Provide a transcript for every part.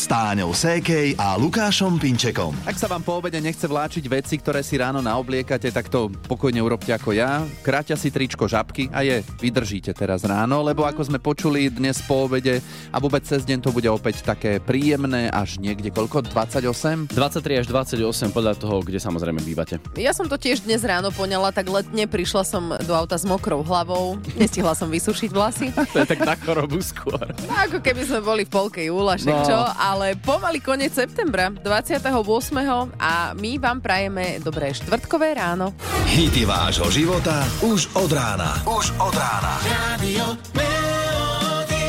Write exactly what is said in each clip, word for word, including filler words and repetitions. s Táňou Sékej a Lukášom Pinčekom. Ak sa vám po obede nechce vláčiť veci, ktoré si ráno naobliekate, tak to pokojne urobte ako ja. Kráťa si tričko žabky a je vydržíte teraz ráno, lebo ako sme počuli dnes po obede a vôbec cez deň to bude opäť také príjemné až niekde koľko? dvadsaťosem? dvadsaťtri až dvadsaťosem podľa toho, kde samozrejme bývate. Ja som to tiež dnes ráno poňala tak letne, prišla som do auta s mokrou hlavou, nestihla som vysúšiť vlasy. To je tak na chorobu skôr. No, ako keby sme boli v polkej úla, však no. Čo? Ale pomaly koniec septembra, dvadsiateho ôsmeho a my vám prajeme dobré štvrtkové ráno. Hity vášho života už od rána. Už od rána. Rádio Melody.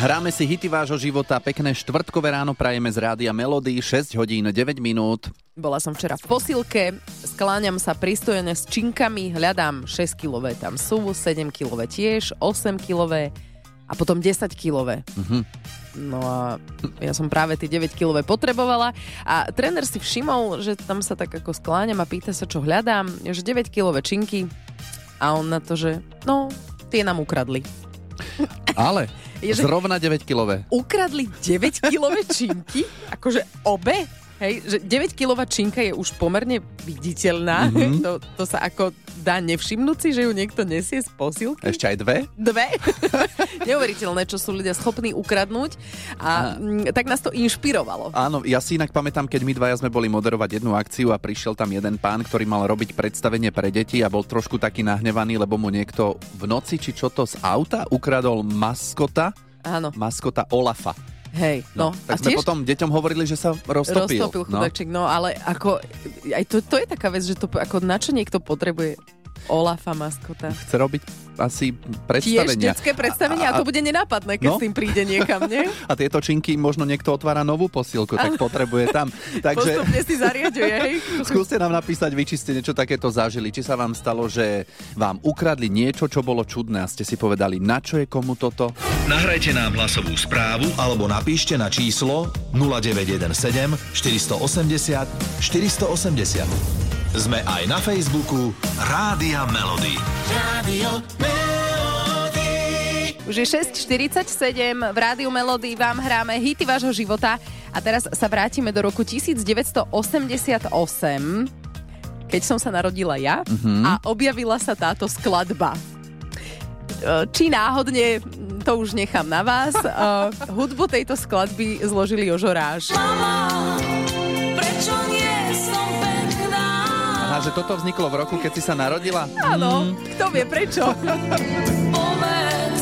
Hráme si hity vášho života. Pekné štvrtkové ráno prajeme z Rádia Melody. šesť hodín, deväť minút. Bola som včera v posilke, skláňam sa pristojene s činkami, hľadám šesť kilové tam sú, sedem kilové tiež, osem kilové a potom desať kilové. Uh-huh. No a ja som práve tie deväť kilové potrebovala a tréner si všimol, že tam sa tak ako skláňam a pýta sa, čo hľadám, že deväť kilové činky a on na to, že no, tie nám ukradli. Ale zrovna deväť kilové. Ukradli deväť kilové činky? Akože obe? Hej, že deväť kilová činka je už pomerne viditeľná. Mm-hmm. To, to sa ako dá nevšimnúť si, že ju niekto nesie z posilky. Ešte aj dve? Dve. Neuveriteľné, čo sú ľudia schopní ukradnúť. A, a tak nás to inšpirovalo. Áno, ja si inak pamätám, keď my dvaja sme boli moderovať jednu akciu a prišiel tam jeden pán, ktorý mal robiť predstavenie pre deti a bol trošku taký nahnevaný, lebo mu niekto v noci, či čo to, z auta ukradol maskota. Áno. Maskota Olafa. Hej, no. no. Tak a sme tiež potom deťom hovorili, že sa roztopil. Roztopil chudáčik, no. no ale ako, aj to, to je taká vec, že to, ako na čo niekto potrebuje Olafa maskota. Chce robiť asi predstavenia. Tiež detské predstavenia a, a, a to bude nenápadné, keď no? s tým príde niekam, nie? A tieto činky, možno niekto otvára novú posilku, tak potrebuje tam. Takže postupne si zariaduje, hej. Skúste nám napísať, vy či ste niečo takéto zažili. Či sa vám stalo, že vám ukradli niečo, čo bolo čudné a ste si povedali, na čo je komu toto? Nahrajte nám hlasovú správu alebo napíšte na číslo nula deväť jeden sedem štyri osem nula štyri osem nula. Sme aj na Facebooku Rádia Melody. Rádio Melody. Už je šesť štyridsaťsedem, v Rádiu Melody vám hráme hity vášho života a teraz sa vrátime do roku devätnásť osemdesiatosem, keď som sa narodila ja mm-hmm. a objavila sa táto skladba. Či náhodne, to už nechám na vás, uh, hudbu tejto skladby zložili Jožo Ráž. Mama, prečo nie som pekná? A že toto vzniklo v roku, keď si sa narodila? Áno, mm. kto vie prečo? Povedz,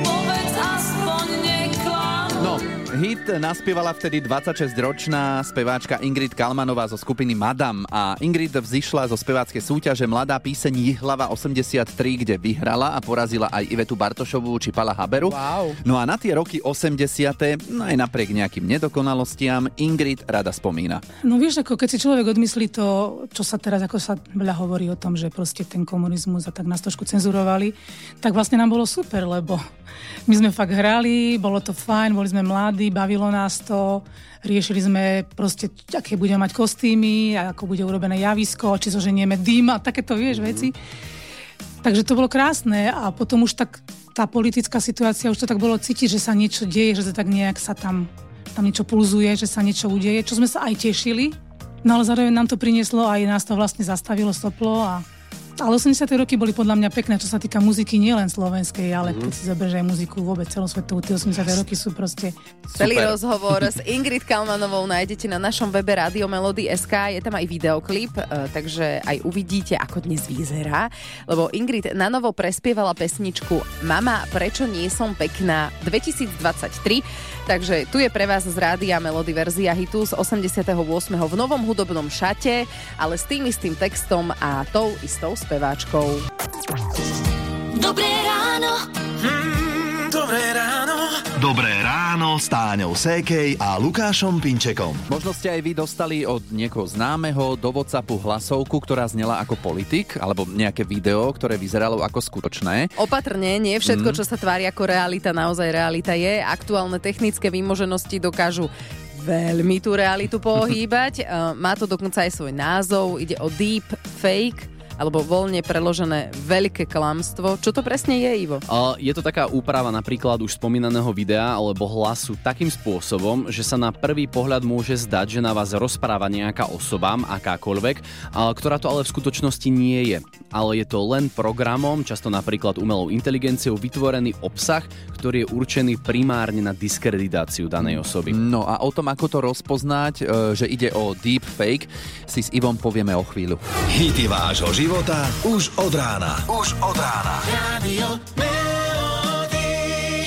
povedz aspoň neklam. No, hit naspievala vtedy dvadsaťšesťročná speváčka Ingrid Kalmanová zo skupiny Madam a Ingrid vzišla zo speváckej súťaže Mladá píseň Jihlava osemdesiattri, kde vyhrala a porazila aj Ivetu Bartošovú či Pala Haberu. Wow. No a na tie roky osemdesiate, no aj napriek nejakým nedokonalostiam, Ingrid rada spomína. No vieš, ako keď si človek odmyslí to, čo sa teraz, ako sa veľa hovorí o tom, že proste ten komunizmus a tak nás trošku cenzurovali, tak vlastne nám bolo super, lebo my sme fakt hrali, bolo to fajn, boli sme mladí, bavilo nás to, riešili sme proste, aké budeme mať kostýmy, ako bude urobené javisko, či zoženieme dym a takéto, vieš, mm-hmm. veci. Takže to bolo krásne a potom už tak tá politická situácia, už to tak bolo cítiť, že sa niečo deje, že to tak nejak sa tam, tam niečo pulzuje, že sa niečo udeje, čo sme sa aj tešili, no ale zároveň nám to prinieslo aj nás to vlastne zastavilo, stoplo a ale osemdesiate roky boli podľa mňa pekné, čo sa týka muziky nielen slovenskej, ale keď si zoberieš aj muziku vôbec celosvetovú, tie osemdesiate roky sú proste super. Celý rozhovor s Ingrid Kalmanovou nájdete na našom webe radiomelody bodka es ká, je tam aj videoklip, takže aj uvidíte, ako dnes vyzerá, lebo Ingrid nanovo prespievala pesničku Mama, prečo nie som pekná dvetisícdvadsaťtri, takže tu je pre vás z Rádia Melody verzia hitu z osemdesiateho ôsmeho v novom hudobnom šate, ale s tým istým textom a tou istou speváčkou. Dobré ráno. Mm, dobré ráno. Dobré ráno s Táňou Sékej a Lukášom Pinčekom. Možno ste aj vy dostali od niekoho známeho do WhatsAppu hlasovku, ktorá znela ako politik, alebo nejaké video, ktoré vyzeralo ako skutočné. Opatrne, nie všetko, mm. čo sa tvári ako realita, naozaj realita je. Aktuálne technické výmoženosti dokážu veľmi tú realitu pohýbať. Má to dokonca aj svoj názov, ide o Deep Fake. alebo voľne preložené veľké klamstvo. Čo to presne je, Ivo? Uh, je to taká úprava napríklad už spomínaného videa alebo hlasu takým spôsobom, že sa na prvý pohľad môže zdať, že na vás rozpráva nejaká osoba, akákoľvek, uh, ktorá to ale v skutočnosti nie je. Ale je to len programom, často napríklad umelou inteligenciou, vytvorený obsah, ktorý je určený primárne na diskreditáciu danej osoby. No a o tom, ako to rozpoznať, uh, že ide o Deep Fake, si s Ivom povieme o chvíľu. Hity vášho života už od rána. Už od rána. Radio Melody.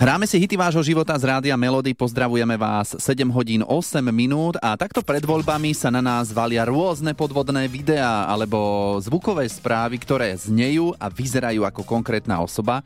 Hráme si hity vášho života z Rádia Melody. Pozdravujeme vás sedem hodín osem minút a takto pred voľbami sa na nás valia rôzne podvodné videá alebo zvukové správy, ktoré znejú a vyzerajú ako konkrétna osoba.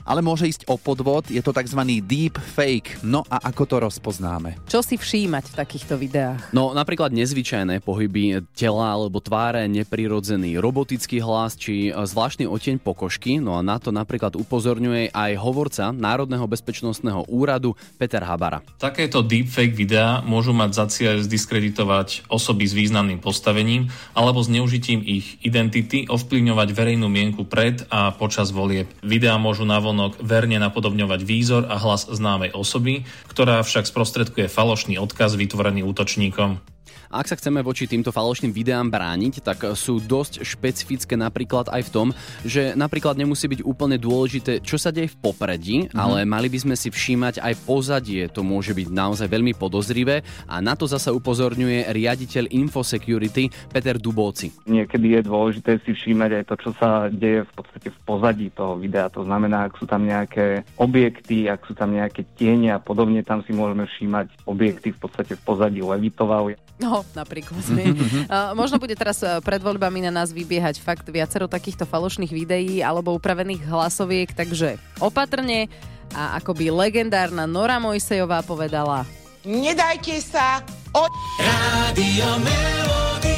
Ale môže ísť o podvod, je to tzv. Deep Fake. No a ako to rozpoznáme? Čo si všímať v takýchto videách? No napríklad nezvyčajné pohyby tela alebo tváre, neprirodzený robotický hlas či zvláštny odtieň pokožky. No a na to napríklad upozorňuje aj hovorca Národného bezpečnostného úradu Peter Habara. Takéto Deep Fake videá môžu mať za cieľ zdiskreditovať osoby s významným postavením alebo zneužitím ich identity, ovplyvňovať verejnú mienku pred a počas volieb. Videá môžu navol- verne napodobňovať výzor a hlas známej osoby, ktorá však sprostredkuje falošný odkaz vytvorený útočníkom. Ak sa chceme voči týmto falošným videám brániť, tak sú dosť špecifické napríklad aj v tom, že napríklad nemusí byť úplne dôležité, čo sa deje v popredí, mm. ale mali by sme si všímať aj pozadie. To môže byť naozaj veľmi podozrivé a na to zasa upozorňuje riaditeľ InfoSecurity Peter Dubovci. Niekedy je dôležité si všímať aj to, čo sa deje v podstate v pozadí toho videa. To znamená, ak sú tam nejaké objekty, ak sú tam nejaké tiene a podobne, tam si môžeme všímať objekty v podstate v pozadí levitoval. No, napríklad. uh, možno bude teraz pred voľbami na nás vybiehať fakt viacero takýchto falošných videí alebo upravených hlasoviek, takže opatrne. A ako by legendárna Nora Mojsejová povedala: Nedajte sa o... Rádio Melody.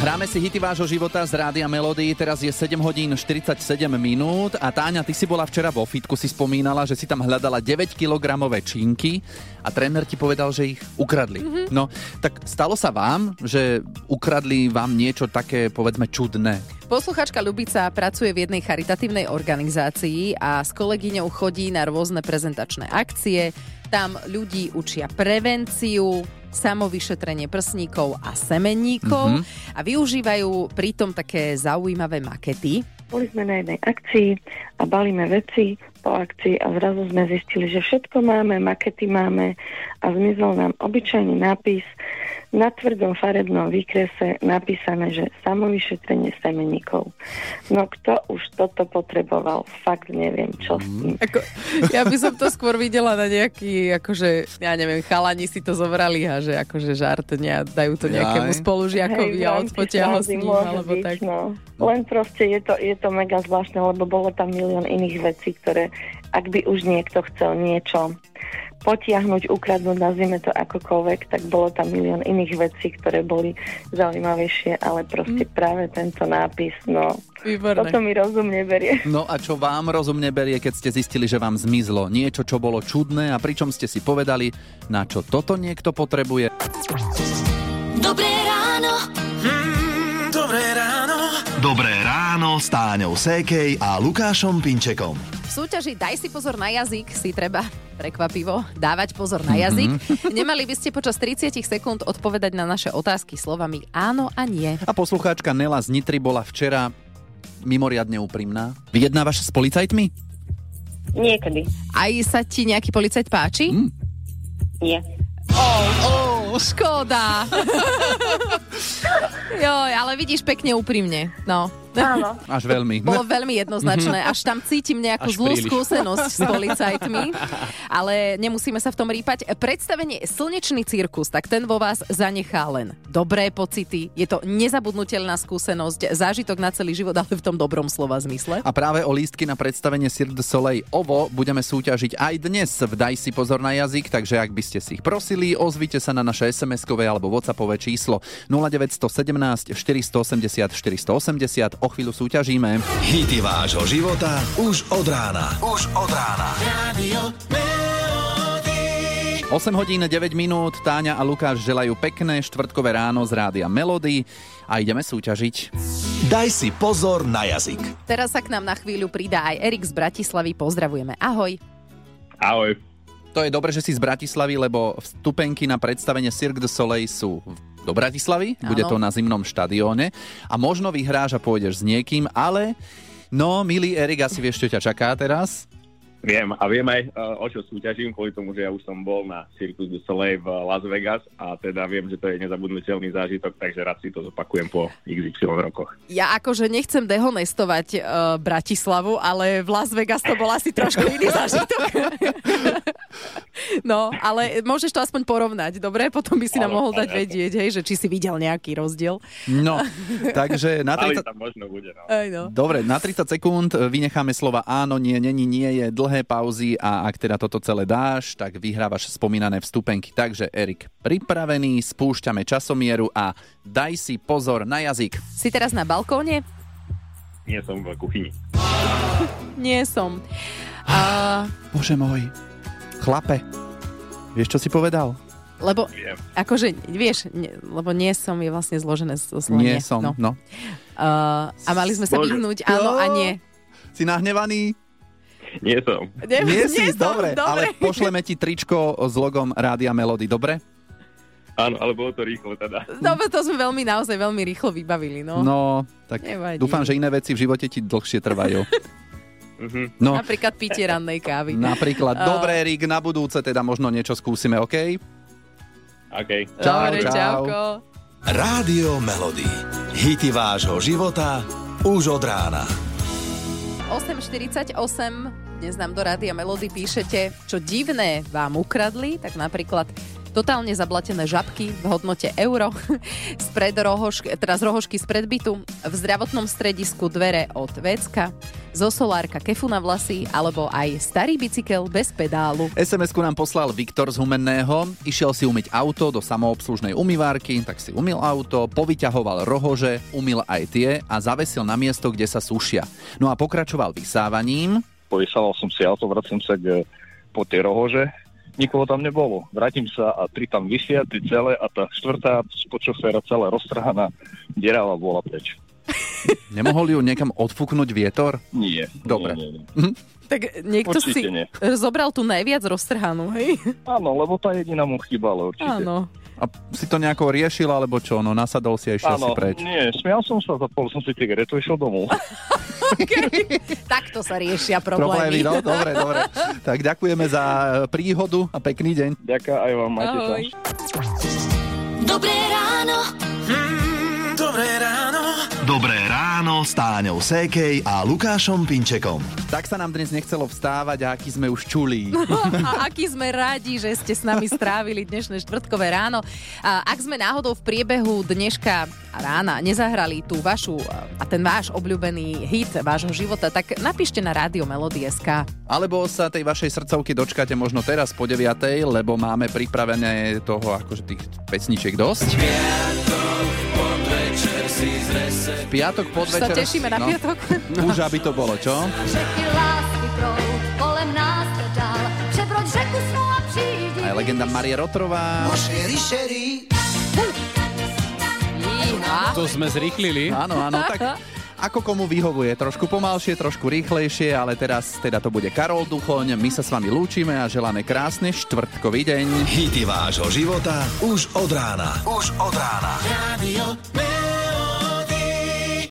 Hráme si hity vášho života z Rádia Melody. Teraz je sedem hodín štyridsaťsedem minút a Táňa, ty si bola včera vo fitku, si spomínala, že si tam hľadala deväť kilogramové činky a tréner ti povedal, že ich ukradli. Mm-hmm. No, tak stalo sa vám, že ukradli vám niečo také, povedzme, čudné? Posluchačka Ľubica pracuje v jednej charitatívnej organizácii a s kolegyňou chodí na rôzne prezentačné akcie. Tam ľudí učia prevenciu, samovyšetrenie prsníkov a semenníkov, mm-hmm. a využívajú pritom také zaujímavé makety. Boli sme na jednej akcii a balíme veci po akcii a zrazu sme zistili, že všetko máme, makety máme a zmizol nám obyčajný nápis na tvrdom farebnom výkrese napísané, že samovyšetrenie semenníkov. No kto už toto potreboval, fakt neviem čo s tým. Ako, ja by som to skôr videla na nejaký, akože, ja neviem, chalani si to zobrali a že akože žartňa, dajú to nejakému spolužiakovi a odpotia ho s ním, alebo byť, tak. No. Len proste je to, je to mega zvláštne, lebo bolo tam milión iných vecí, ktoré, ak by už niekto chcel niečo potiahnuť, ukradnúť, nazvime to akokoľvek, tak bolo tam milión iných vecí, ktoré boli zaujímavejšie, ale proste mm. práve tento nápis, no, Výborné. Toto mi rozum neberie. No a čo vám rozum neberie, keď ste zistili, že vám zmizlo niečo, čo bolo čudné a pričom ste si povedali, na čo toto niekto potrebuje? Dobré ráno. Mm, dobré ráno. Dobré ráno s Táňou Sékej a Lukášom Pinčekom. V súťaži Daj si pozor na jazyk si treba prekvapivo dávať pozor na jazyk. Mm-hmm. Nemali by ste počas tridsať sekúnd odpovedať na naše otázky slovami áno a nie. A poslucháčka Nela z Nitry bola včera mimoriadne úprimná. Vyjednávaš s policajtmi? Niekedy. Aj sa ti nejaký policajt páči? Mm. Nie. Oh, oh, škoda. Joj, ale vidíš pekne úprimne. No. Áno. Až veľmi. Bolo veľmi jednoznačné. Až tam cítim nejakú Až zlú príliš. skúsenosť s policajtmi. Ale nemusíme sa v tom rýpať. Predstavenie Slnečný cirkus, tak ten vo vás zanechá len dobré pocity. Je to nezabudnutelná skúsenosť, zážitok na celý život, ale v tom dobrom slova zmysle. A práve o lístky na predstavenie Cirque du Soleil ó vé ó budeme súťažiť aj dnes v Daj si pozor na jazyk, takže ak by ste si ich prosili, ozvite sa na naše es em eskové alebo WhatsAppové číslo nula deväť jedna sedem štyri osem nula štyri osem nula. O chvíľu súťažíme. Hity vášho života už od rána. Už od rána. Rádio Melody. osem hodín deväť minút. Táňa a Lukáš želajú pekné štvrtkové ráno z Rádia Melody a ideme súťažiť. Daj si pozor na jazyk. Teraz sa k nám na chvíľu pridá aj Erik z Bratislavy. Pozdravujeme. Ahoj. Ahoj. To je dobre, že si z Bratislavy, lebo vstupenky na predstavenie Cirque du Soleil sú do Bratislavy. Áno. Bude to na zimnom štadióne. A možno vyhráš a pôjdeš s niekým, ale... No, milý Erik, asi vieš, čo ťa čaká teraz? Viem a viem aj, o čo súťažím, kvôli tomu, že ja už som bol na Cirque du Soleil v Las Vegas a teda viem, že to je nezabudnutelný zážitok, takže rád si to zopakujem po iks ypsilon rokoch. Ja akože nechcem dehonestovať uh, Bratislavu, ale v Las Vegas to bol asi trošku iný zážitok. No, ale môžeš to aspoň porovnať, dobre? Potom by si nám ano, mohol dať vedieť, hej, že či si videl nejaký rozdiel. No, takže na tridsať... tam možno bude, no. Aj, no. Dobre, na tridsať sekúnd vynecháme slova áno, nie, nie, nie je dlhé pauzy a ak teda toto celé dáš, tak vyhrávaš spomínané vstupenky. Takže Erik, pripravený, spúšťame časomieru a daj si pozor na jazyk. Si teraz na balkóne? Nie som v kuchyni. Nie som. A... Bože môj, chlape, vieš, čo si povedal? Lebo, viem. akože, vieš, ne, lebo nie som je vlastne zložené zo slova. Nie som, no. no. Uh, a mali sme sa vyhnúť, áno a nie. Si nahnevaný? Nie som. Nie, nie si, nie dobre, som, dobre, ale pošleme ti tričko s logom Rádia Melody, dobre? Áno, ale bolo to rýchlo teda. Dobre, to sme veľmi, naozaj veľmi rýchlo vybavili, no. No, tak nevadí. Dúfam, že iné veci v živote ti dlhšie trvajú. No. Napríklad pitie rannej kávy. Napríklad. Dobre, Rík, na budúce teda možno niečo skúsime, okej? Okay? Okej. Okay. Čau, dobre, čau. Čauko. Rádio Melody. Hity vášho života už od rána. osem štyridsaťosem, dnes nám do Rádia Melody píšete, čo divné vám ukradli, tak napríklad totálne zablatené žabky v hodnote euro, spred rohošky, teraz rohošky z predbytu, v zdravotnom stredisku dvere od Vécka, zo solárka kefu na vlasy, alebo aj starý bicykel bez pedálu. es em esku nám poslal Viktor z Humenného, išiel si umyť auto do samoobslužnej umývárky, tak si umyl auto, povyťahoval rohože, umyl aj tie a zavesil na miesto, kde sa sušia. No a pokračoval vysávaním. Povysával som si auto, vracím sa k, po tie rohože, nikoho tam nebolo. Vrátim sa a tri tam vysia, tri celé a tá štvrtá spod šoféra celá roztrhaná, derava bola preč. Nemohol ju niekam odfúknuť vietor? Nie. Dobre. Nie, nie, nie. Tak niekto určite si nie. Zobral tú najviac roztrhanú, hej? Áno, lebo tá jediná mu chýbala určite. Áno. A si to nejako riešil, alebo čo? No, nasadol si a išiel áno, si preč. Áno, nie, smial som sa, zapol som si cigaretu, išiel domov. Okay. Takto sa riešia problémy. Problémy, no, dobre, dobre. Tak ďakujeme za príhodu a pekný deň. Ďakujem aj vám, majte sa. Dobré ráno. Mm, dobré ráno. Dobré ráno s Táňou Sékej a Lukášom Pinčekom. Tak sa nám dnes nechcelo vstávať a aký sme už čulí. A aký sme radi, že ste s nami strávili dnešné štvrtkové ráno. Ak sme náhodou v priebehu dneška rána nezahrali tú vašu a ten váš obľúbený hit vášho života, tak napíšte na Rádio Melody bodka es ká. Alebo sa tej vašej srdcovky dočkáte možno teraz po deviatej, lebo máme pripravené toho akože tých pesničiek dosť. V piatok podvečer... Už sa tešíme na piatok. No, už aby to bolo, čo? Aj legenda Marie Rotrová. To sme zrýchlili. Áno, áno, tak... Ako komu vyhovuje, trošku pomalšie, trošku rýchlejšie, ale teraz teda to bude Karol Duchoň. My sa s vami lúčime a želáme krásny štvrtkový deň. Hity vášho života už od rána. Už od rána.